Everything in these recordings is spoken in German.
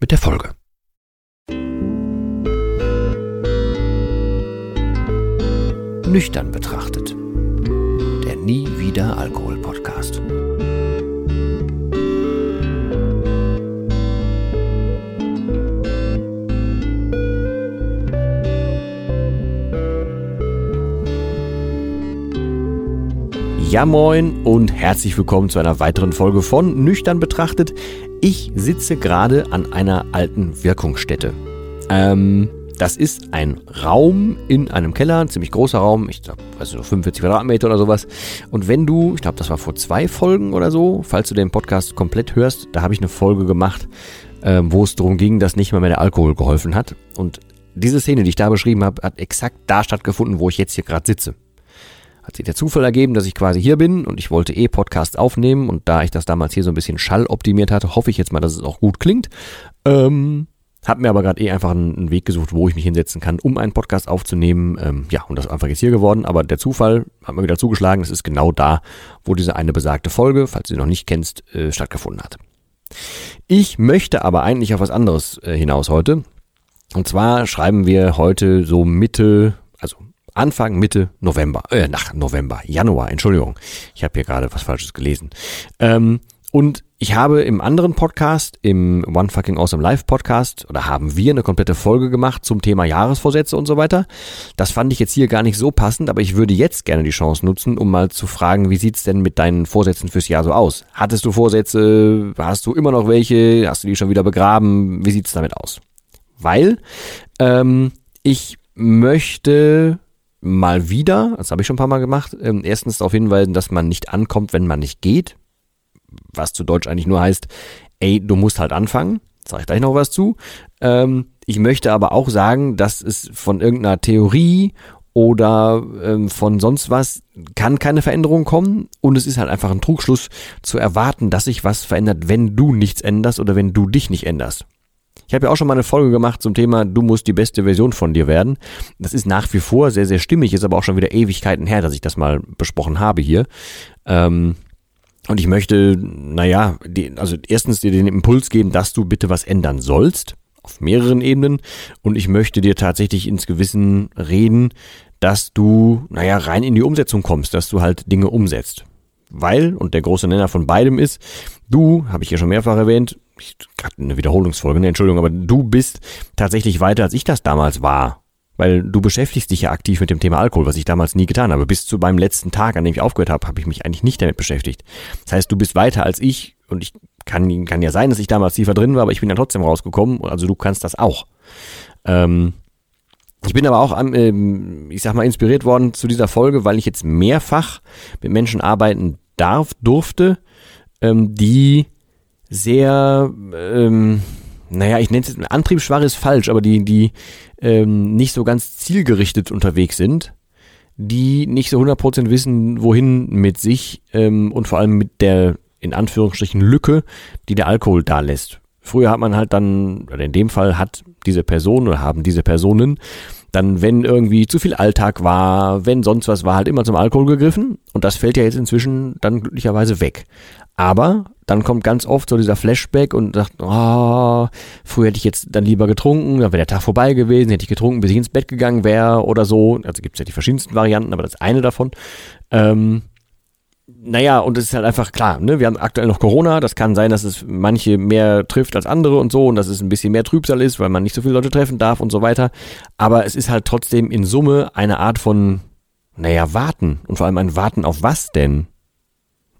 mit der Folge. Nüchtern betrachtet. Der Nie wieder Alkohol Podcast. Ja moin und herzlich willkommen zu einer weiteren Folge von Nüchtern betrachtet. Ich sitze gerade an einer alten Wirkungsstätte. Das ist ein Raum in einem Keller, ein ziemlich großer Raum, ich glaube, weiß nicht, 45 Quadratmeter oder sowas. Und wenn du, ich glaube, das war vor 2 Folgen oder so, falls du den Podcast komplett hörst, da habe ich eine Folge gemacht, wo es darum ging, dass nicht mal mehr der Alkohol geholfen hat. Und diese Szene, die ich da beschrieben habe, hat exakt da stattgefunden, wo ich jetzt hier gerade sitze. Hat sich der Zufall ergeben, dass ich quasi hier bin und ich wollte Podcasts aufnehmen und da ich das damals hier so ein bisschen schalloptimiert hatte, hoffe ich jetzt mal, dass es auch gut klingt. Hab mir aber gerade einfach einen Weg gesucht, wo ich mich hinsetzen kann, um einen Podcast aufzunehmen. Und das ist einfach jetzt hier geworden, aber der Zufall hat mir wieder zugeschlagen. Das ist genau da, wo diese eine besagte Folge, falls du sie noch nicht kennst, stattgefunden hat. Ich möchte aber eigentlich auf was anderes hinaus heute. Und zwar schreiben wir heute so Januar, Entschuldigung. Ich habe hier gerade was Falsches gelesen. Und ich habe im anderen Podcast, im One Fucking Awesome Life Podcast, oder haben wir eine komplette Folge gemacht zum Thema Jahresvorsätze und so weiter. Das fand ich jetzt hier gar nicht so passend, aber ich würde jetzt gerne die Chance nutzen, um mal zu fragen, wie sieht's denn mit deinen Vorsätzen fürs Jahr so aus? Hattest du Vorsätze? Hast du immer noch welche? Hast du die schon wieder begraben? Wie sieht's damit aus? Weil ich möchte mal wieder, das habe ich schon ein paar Mal gemacht, erstens darauf hinweisen, dass man nicht ankommt, wenn man nicht geht. Was zu Deutsch eigentlich nur heißt, du musst halt anfangen. Da sage ich gleich noch was zu. Ich möchte aber auch sagen, dass es von irgendeiner Theorie oder von sonst was kann keine Veränderung kommen. Und es ist halt einfach ein Trugschluss zu erwarten, dass sich was verändert, wenn du nichts änderst oder wenn du dich nicht änderst. Ich habe ja auch schon mal eine Folge gemacht zum Thema, du musst die beste Version von dir werden. Das ist nach wie vor sehr, sehr stimmig, ist aber auch schon wieder Ewigkeiten her, dass ich das mal besprochen habe hier. Und ich möchte, erstens dir den Impuls geben, dass du bitte was ändern sollst, auf mehreren Ebenen. Und ich möchte dir tatsächlich ins Gewissen reden, dass du, rein in die Umsetzung kommst, dass du halt Dinge umsetzt. Weil, und der große Nenner von beidem ist, du, habe ich hier schon mehrfach erwähnt, gerade eine Wiederholungsfolge, aber du bist tatsächlich weiter, als ich das damals war. Weil du beschäftigst dich ja aktiv mit dem Thema Alkohol, was ich damals nie getan habe. Bis zu meinem letzten Tag, an dem ich aufgehört habe, habe ich mich eigentlich nicht damit beschäftigt. Das heißt, du bist weiter als ich und ich kann ja sein, dass ich damals tiefer drin war, aber ich bin dann trotzdem rausgekommen. Also du kannst das auch. Ich bin aber auch, inspiriert worden zu dieser Folge, weil ich jetzt mehrfach mit Menschen arbeiten durfte, die sehr, ich nenne es jetzt, antriebsschwach ist falsch, aber die nicht so ganz zielgerichtet unterwegs sind, die nicht so 100% wissen, wohin mit sich und vor allem mit der, in Anführungsstrichen, Lücke, die der Alkohol da lässt. Früher hat man halt dann, oder in dem Fall hat diese Person oder haben diese Personen dann, wenn irgendwie zu viel Alltag war, wenn sonst was war, halt immer zum Alkohol gegriffen und das fällt ja jetzt inzwischen dann glücklicherweise weg. Aber dann kommt ganz oft so dieser Flashback und sagt, früher hätte ich jetzt dann lieber getrunken, dann wäre der Tag vorbei gewesen, hätte ich getrunken, bis ich ins Bett gegangen wäre oder so. Also gibt es ja die verschiedensten Varianten, aber das ist eine davon. Und es ist halt einfach klar, ne? Wir haben aktuell noch Corona, das kann sein, dass es manche mehr trifft als andere und so und dass es ein bisschen mehr Trübsal ist, weil man nicht so viele Leute treffen darf und so weiter, aber es ist halt trotzdem in Summe eine Art von, Warten und vor allem ein Warten auf was denn?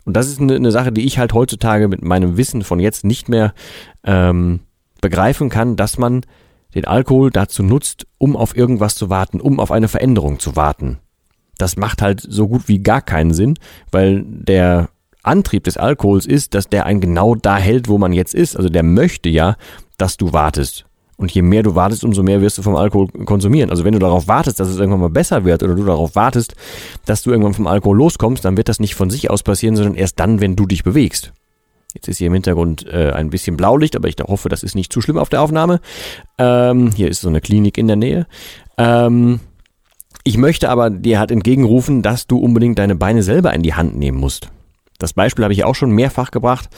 Und das ist eine Sache, die ich halt heutzutage mit meinem Wissen von jetzt nicht mehr begreifen kann, dass man den Alkohol dazu nutzt, um auf irgendwas zu warten, um auf eine Veränderung zu warten. Das macht halt so gut wie gar keinen Sinn, weil der Antrieb des Alkohols ist, dass der einen genau da hält, wo man jetzt ist. Also der möchte ja, dass du wartest. Und je mehr du wartest, umso mehr wirst du vom Alkohol konsumieren. Also wenn du darauf wartest, dass es irgendwann mal besser wird oder du darauf wartest, dass du irgendwann vom Alkohol loskommst, dann wird das nicht von sich aus passieren, sondern erst dann, wenn du dich bewegst. Jetzt ist hier im Hintergrund ein bisschen Blaulicht, aber ich hoffe, das ist nicht zu schlimm auf der Aufnahme. Hier ist so eine Klinik in der Nähe. Ich möchte aber dir halt entgegenrufen, dass du unbedingt deine Beine selber in die Hand nehmen musst. Das Beispiel habe ich auch schon mehrfach gebracht.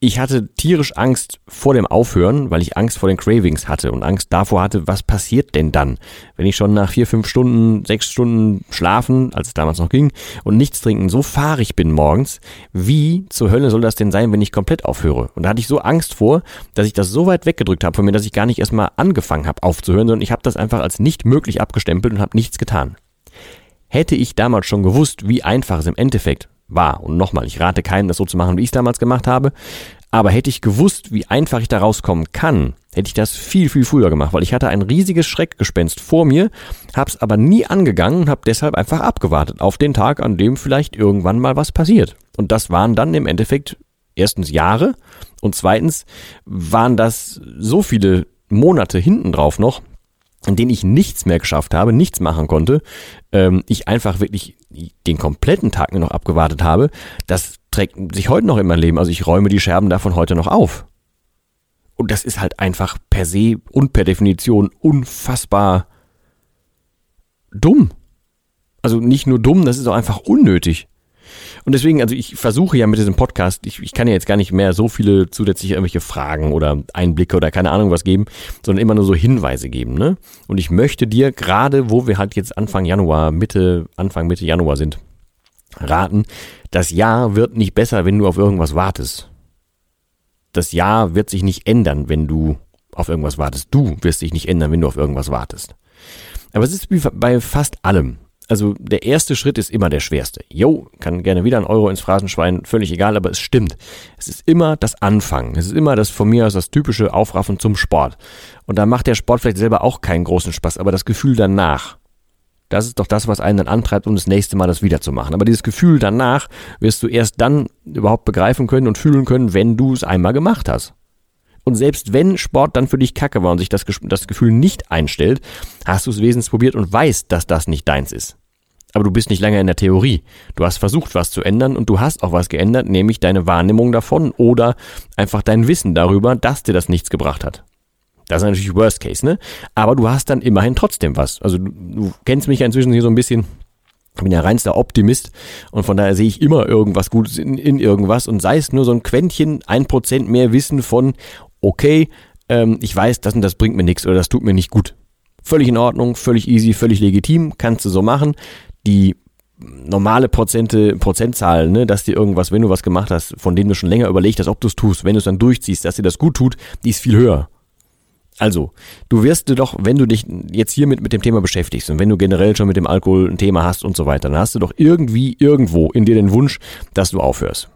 Ich hatte tierisch Angst vor dem Aufhören, weil ich Angst vor den Cravings hatte und Angst davor hatte, was passiert denn dann, wenn ich schon nach 4, 5 Stunden, 6 Stunden schlafen, als es damals noch ging, und nichts trinken, so fahrig bin morgens. Wie zur Hölle soll das denn sein, wenn ich komplett aufhöre? Und da hatte ich so Angst vor, dass ich das so weit weggedrückt habe von mir, dass ich gar nicht erst mal angefangen habe aufzuhören, sondern ich habe das einfach als nicht möglich abgestempelt und habe nichts getan. Hätte ich damals schon gewusst, wie einfach es im Endeffekt war. Und nochmal, ich rate keinem, das so zu machen, wie ich es damals gemacht habe. Aber hätte ich gewusst, wie einfach ich da rauskommen kann, hätte ich das viel, viel früher gemacht, weil ich hatte ein riesiges Schreckgespenst vor mir, habe es aber nie angegangen und habe deshalb einfach abgewartet auf den Tag, an dem vielleicht irgendwann mal was passiert. Und das waren dann im Endeffekt erstens Jahre und zweitens waren das so viele Monate hinten drauf noch, in denen ich nichts mehr geschafft habe, nichts machen konnte, ich einfach wirklich den kompletten Tag nur noch abgewartet habe, das trägt sich heute noch in mein Leben. Also ich räume die Scherben davon heute noch auf. Und das ist halt einfach per se und per Definition unfassbar dumm. Also nicht nur dumm, das ist auch einfach unnötig. Und deswegen, also ich versuche ja mit diesem Podcast, ich kann ja jetzt gar nicht mehr so viele zusätzliche irgendwelche Fragen oder Einblicke oder keine Ahnung was geben, sondern immer nur so Hinweise geben, ne? Und ich möchte dir, gerade wo wir halt jetzt Anfang, Mitte Januar sind, raten, das Jahr wird nicht besser, wenn du auf irgendwas wartest. Das Jahr wird sich nicht ändern, wenn du auf irgendwas wartest. Du wirst dich nicht ändern, wenn du auf irgendwas wartest. Aber es ist wie bei fast allem. Also der erste Schritt ist immer der schwerste. Jo, kann gerne wieder ein Euro ins Phrasenschwein, völlig egal, aber es stimmt. Es ist immer das Anfangen. Es ist immer das von mir aus das typische Aufraffen zum Sport. Und da macht der Sport vielleicht selber auch keinen großen Spaß, aber das Gefühl danach, das ist doch das, was einen dann antreibt, um das nächste Mal das wieder zu machen. Aber dieses Gefühl danach wirst du erst dann überhaupt begreifen können und fühlen können, wenn du es einmal gemacht hast. Und selbst wenn Sport dann für dich kacke war und sich das Gefühl nicht einstellt, hast du es wesentlich probiert und weißt, dass das nicht deins ist. Aber du bist nicht lange in der Theorie. Du hast versucht, was zu ändern und du hast auch was geändert, nämlich deine Wahrnehmung davon oder einfach dein Wissen darüber, dass dir das nichts gebracht hat. Das ist natürlich Worst Case, ne? Aber du hast dann immerhin trotzdem was. Also du kennst mich ja inzwischen hier so ein bisschen. Ich bin ja reinster Optimist und von daher sehe ich immer irgendwas Gutes in irgendwas und sei es nur so ein Quäntchen, 1% mehr Wissen von okay, ich weiß, das und das bringt mir nichts oder das tut mir nicht gut. Völlig in Ordnung, völlig easy, völlig legitim, kannst du so machen. Die normale Prozentzahl, ne, dass dir irgendwas, wenn du was gemacht hast, von dem du schon länger überlegt hast, ob du es tust, wenn du es dann durchziehst, dass dir das gut tut, die ist viel höher. Also, du wirst dir doch, wenn du dich jetzt hiermit mit dem Thema beschäftigst und wenn du generell schon mit dem Alkohol ein Thema hast und so weiter, dann hast du doch irgendwie, irgendwo in dir den Wunsch, dass du aufhörst.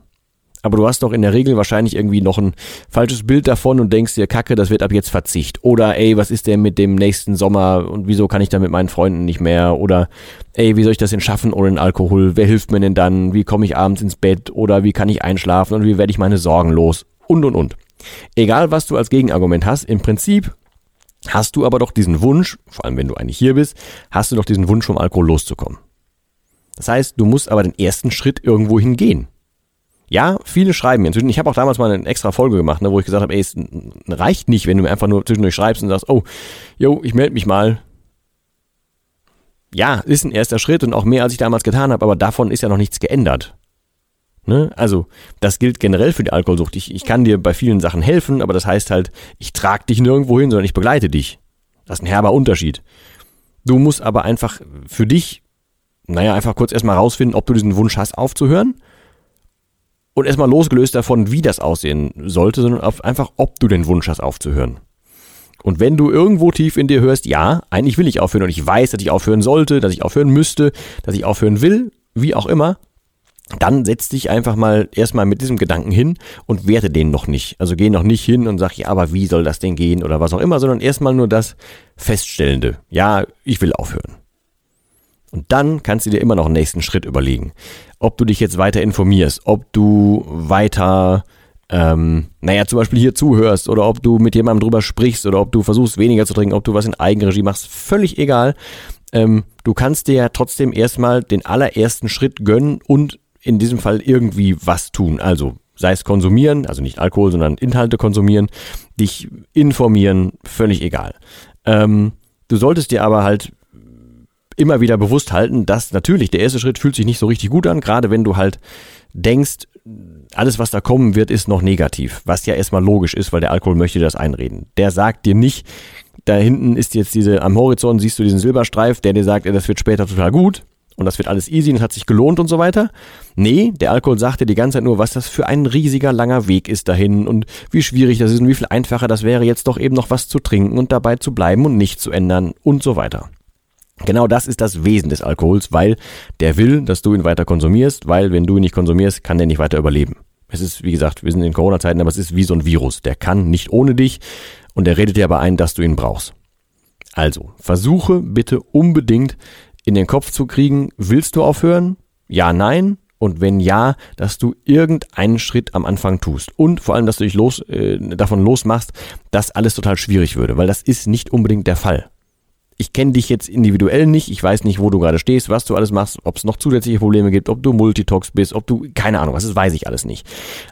Aber du hast doch in der Regel wahrscheinlich irgendwie noch ein falsches Bild davon und denkst dir, Kacke, das wird ab jetzt Verzicht. Oder ey, was ist denn mit dem nächsten Sommer und wieso kann ich da mit meinen Freunden nicht mehr? Oder ey, wie soll ich das denn schaffen ohne den Alkohol? Wer hilft mir denn dann? Wie komme ich abends ins Bett? Oder wie kann ich einschlafen? Und wie werde ich meine Sorgen los? Und. Egal, was du als Gegenargument hast, im Prinzip hast du aber doch diesen Wunsch, vor allem wenn du eigentlich hier bist, hast du doch diesen Wunsch, vom Alkohol loszukommen. Das heißt, du musst aber den ersten Schritt irgendwo hingehen. Ja, viele schreiben mir inzwischen. Ich habe auch damals mal eine extra Folge gemacht, ne, wo ich gesagt habe, ey, es reicht nicht, wenn du mir einfach nur zwischendurch schreibst und sagst, oh, yo, ich melde mich mal. Ja, ist ein erster Schritt und auch mehr, als ich damals getan habe, aber davon ist ja noch nichts geändert. Ne? Also, das gilt generell für die Alkoholsucht. Ich kann dir bei vielen Sachen helfen, aber das heißt halt, ich trage dich nirgendwo hin, sondern ich begleite dich. Das ist ein herber Unterschied. Du musst aber einfach für dich, einfach kurz erstmal rausfinden, ob du diesen Wunsch hast, aufzuhören. Und erstmal losgelöst davon, wie das aussehen sollte, sondern einfach, ob du den Wunsch hast, aufzuhören. Und wenn du irgendwo tief in dir hörst, ja, eigentlich will ich aufhören und ich weiß, dass ich aufhören sollte, dass ich aufhören müsste, dass ich aufhören will, wie auch immer, dann setz dich einfach mal erstmal mit diesem Gedanken hin und werte den noch nicht. Also geh noch nicht hin und sag, ja, aber wie soll das denn gehen oder was auch immer, sondern erstmal nur das Feststellende. Ja, ich will aufhören. Und dann kannst du dir immer noch einen nächsten Schritt überlegen. Ob du dich jetzt weiter informierst, ob du weiter, zum Beispiel hier zuhörst oder ob du mit jemandem drüber sprichst oder ob du versuchst, weniger zu trinken, ob du was in Eigenregie machst, völlig egal. Du kannst dir ja trotzdem erstmal den allerersten Schritt gönnen und in diesem Fall irgendwie was tun. Also sei es konsumieren, also nicht Alkohol, sondern Inhalte konsumieren, dich informieren, völlig egal. Du solltest dir aber halt immer wieder bewusst halten, dass natürlich der erste Schritt fühlt sich nicht so richtig gut an, gerade wenn du halt denkst, alles, was da kommen wird, ist noch negativ, was ja erstmal logisch ist, weil der Alkohol möchte dir das einreden. Der sagt dir nicht, da hinten ist jetzt am Horizont siehst du diesen Silberstreif, der dir sagt, das wird später total gut und das wird alles easy und es hat sich gelohnt und so weiter. Nee, der Alkohol sagt dir die ganze Zeit nur, was das für ein riesiger, langer Weg ist dahin und wie schwierig das ist und wie viel einfacher das wäre, jetzt doch eben noch was zu trinken und dabei zu bleiben und nicht zu ändern und so weiter. Genau das ist das Wesen des Alkohols, weil der will, dass du ihn weiter konsumierst, weil wenn du ihn nicht konsumierst, kann der nicht weiter überleben. Es ist, wie gesagt, wir sind in Corona-Zeiten, aber es ist wie so ein Virus. Der kann nicht ohne dich und der redet dir aber ein, dass du ihn brauchst. Also, versuche bitte unbedingt in den Kopf zu kriegen, willst du aufhören? Ja, nein. Und wenn ja, dass du irgendeinen Schritt am Anfang tust. Und vor allem, dass du dich davon losmachst, dass alles total schwierig würde, weil das ist nicht unbedingt der Fall. Ich kenne dich jetzt individuell nicht, ich weiß nicht, wo du gerade stehst, was du alles machst, ob es noch zusätzliche Probleme gibt, ob du Multitox bist, ob du, keine Ahnung, was ist, weiß ich alles nicht.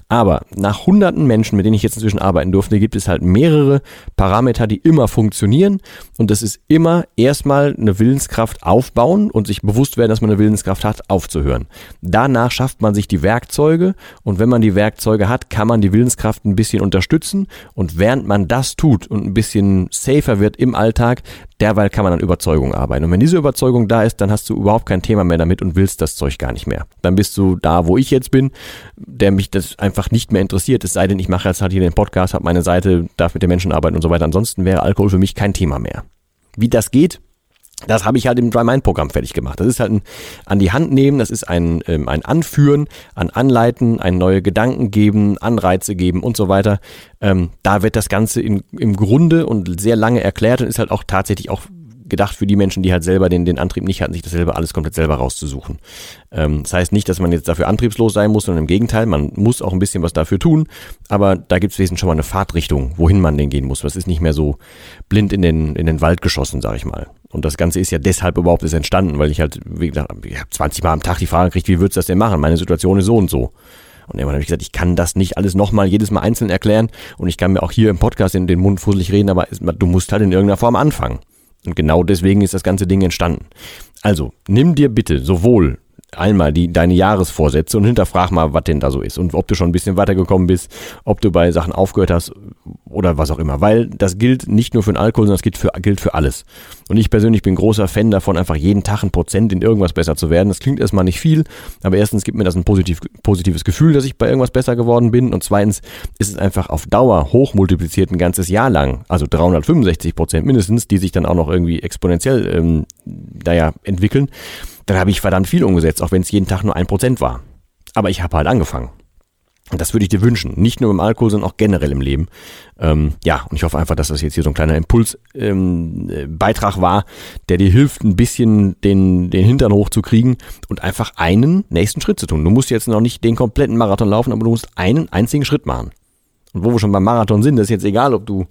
Aber nach hunderten Menschen, mit denen ich jetzt inzwischen arbeiten durfte, gibt es halt mehrere Parameter, die immer funktionieren und das ist immer erstmal eine Willenskraft aufbauen und sich bewusst werden, dass man eine Willenskraft hat, aufzuhören. Danach schafft man sich die Werkzeuge und wenn man die Werkzeuge hat, kann man die Willenskraft ein bisschen unterstützen und während man das tut und ein bisschen safer wird im Alltag, derweil kann man an Überzeugung arbeiten. Und wenn diese Überzeugung da ist, dann hast du überhaupt kein Thema mehr damit und willst das Zeug gar nicht mehr. Dann bist du da, wo ich jetzt bin, der mich das einfach nicht mehr interessiert. Es sei denn, ich mache jetzt halt hier den Podcast, habe meine Seite, darf mit den Menschen arbeiten und so weiter. Ansonsten wäre Alkohol für mich kein Thema mehr. Wie das geht, das habe ich halt im Dry Mind Programm fertig gemacht. Das ist halt ein an die Hand nehmen, das ist ein Anführen, ein Anleiten, ein neue Gedanken geben, Anreize geben und so weiter. Da wird das Ganze im Grunde und sehr lange erklärt und ist halt auch tatsächlich auch gedacht für die Menschen, die halt selber den Antrieb nicht hatten, sich das selber alles komplett selber rauszusuchen. Das heißt nicht, dass man jetzt dafür antriebslos sein muss, sondern im Gegenteil, man muss auch ein bisschen was dafür tun, aber da gibt es wesentlich schon mal eine Fahrtrichtung, wohin man denn gehen muss. Das ist nicht mehr so blind in den Wald geschossen, sag ich mal. Und das Ganze ist ja deshalb überhaupt erst entstanden, weil ich halt, wie gesagt, ich habe 20 Mal am Tag die Frage gekriegt, wie würdest du das denn machen? Meine Situation ist so und so. Und irgendwann habe ich gesagt, ich kann das nicht alles nochmal, jedes Mal einzeln erklären und ich kann mir auch hier im Podcast in den Mund fusselig reden, aber du musst halt in irgendeiner Form anfangen. Und genau deswegen ist das ganze Ding entstanden. Also, nimm dir bitte sowohl einmal deine Jahresvorsätze und hinterfrag mal, was denn da so ist und ob du schon ein bisschen weitergekommen bist, ob du bei Sachen aufgehört hast oder was auch immer, weil das gilt nicht nur für den Alkohol, sondern es gilt für alles. Und ich persönlich bin großer Fan davon, einfach jeden Tag 1% in irgendwas besser zu werden. Das klingt erstmal nicht viel, aber erstens gibt mir das ein positives Gefühl, dass ich bei irgendwas besser geworden bin und zweitens ist es einfach auf Dauer hochmultipliziert ein ganzes Jahr lang, also 365% mindestens, die sich dann auch noch irgendwie exponentiell entwickeln. Dann habe ich verdammt viel umgesetzt, auch wenn es jeden Tag nur 1% war. Aber ich habe halt angefangen. Und das würde ich dir wünschen. Nicht nur im Alkohol, sondern auch generell im Leben. Und ich hoffe einfach, dass das jetzt hier so ein kleiner Impulsbeitrag war, der dir hilft, ein bisschen den Hintern hochzukriegen und einfach einen nächsten Schritt zu tun. Du musst jetzt noch nicht den kompletten Marathon laufen, aber du musst einen einzigen Schritt machen. Und wo wir schon beim Marathon sind, das ist jetzt egal, ob du,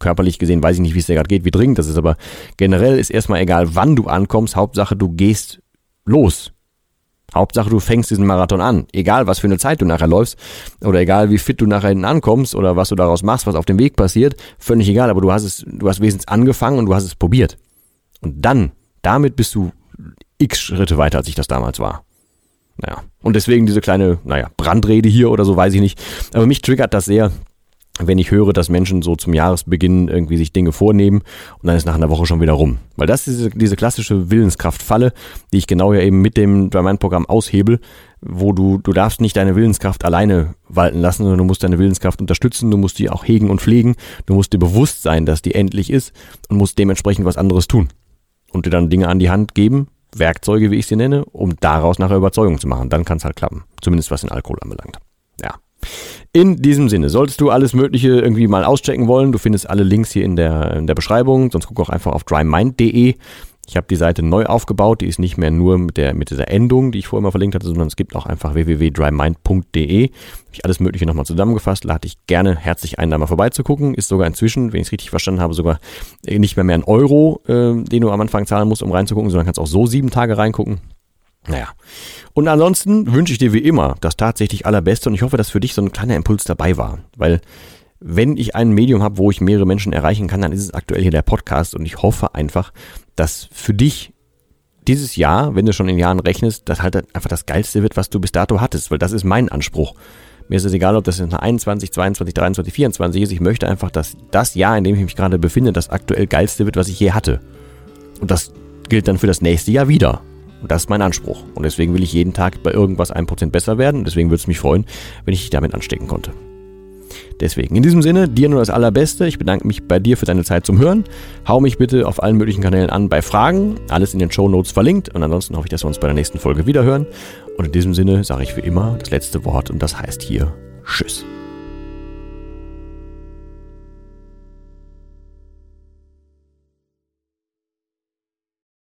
körperlich gesehen weiß ich nicht, wie es dir gerade geht, wie dringend das ist, aber generell ist erstmal egal, wann du ankommst, Hauptsache du gehst los. Hauptsache du fängst diesen Marathon an, egal was für eine Zeit du nachher läufst oder egal wie fit du nachher hinten ankommst oder was du daraus machst, was auf dem Weg passiert, völlig egal, aber du hast wenigstens angefangen und du hast es probiert. Und dann, damit bist du x Schritte weiter, als ich das damals war. Und deswegen diese kleine, Brandrede hier oder so, weiß ich nicht. Aber mich triggert das sehr, wenn ich höre, dass Menschen so zum Jahresbeginn irgendwie sich Dinge vornehmen und dann ist nach einer Woche schon wieder rum. Weil das ist diese klassische Willenskraftfalle, die ich genau ja eben mit dem Dry Mind Programm aushebel, wo du darfst nicht deine Willenskraft alleine walten lassen, sondern du musst deine Willenskraft unterstützen, du musst die auch hegen und pflegen, du musst dir bewusst sein, dass die endlich ist und musst dementsprechend was anderes tun und dir dann Dinge an die Hand geben, Werkzeuge, wie ich sie nenne, um daraus nachher Überzeugung zu machen. Dann kann es halt klappen. Zumindest was den Alkohol anbelangt. Ja. In diesem Sinne, solltest du alles Mögliche irgendwie mal auschecken wollen, du findest alle Links hier in der Beschreibung, sonst guck auch einfach auf drymind.de. Ich habe die Seite neu aufgebaut, die ist nicht mehr nur mit dieser Endung, die ich vorher mal verlinkt hatte, sondern es gibt auch einfach www.drymind.de. Habe ich alles Mögliche nochmal zusammengefasst, lade ich gerne herzlich ein, da mal vorbeizugucken. Ist sogar inzwischen, wenn ich es richtig verstanden habe, sogar nicht mehr ein Euro, den du am Anfang zahlen musst, um reinzugucken, sondern kannst auch so 7 Tage reingucken. Naja, und ansonsten wünsche ich dir wie immer das tatsächlich Allerbeste und ich hoffe, dass für dich so ein kleiner Impuls dabei war, weil wenn ich ein Medium habe, wo ich mehrere Menschen erreichen kann, dann ist es aktuell hier der Podcast und ich hoffe einfach, dass für dich dieses Jahr, wenn du schon in Jahren rechnest, das halt einfach das Geilste wird, was du bis dato hattest, weil das ist mein Anspruch. Mir ist es egal, ob das jetzt eine 21, 22, 23, 24 ist, ich möchte einfach, dass das Jahr, in dem ich mich gerade befinde, das aktuell Geilste wird, was ich je hatte. Und das gilt dann für das nächste Jahr wieder. Und das ist mein Anspruch. Und deswegen will ich jeden Tag bei irgendwas 1% besser werden. Und deswegen würde es mich freuen, wenn ich dich damit anstecken konnte. Deswegen, in diesem Sinne, dir nur das Allerbeste. Ich bedanke mich bei dir für deine Zeit zum Hören. Hau mich bitte auf allen möglichen Kanälen an bei Fragen. Alles in den Shownotes verlinkt. Und ansonsten hoffe ich, dass wir uns bei der nächsten Folge wiederhören. Und in diesem Sinne sage ich wie immer das letzte Wort. Und das heißt hier Tschüss.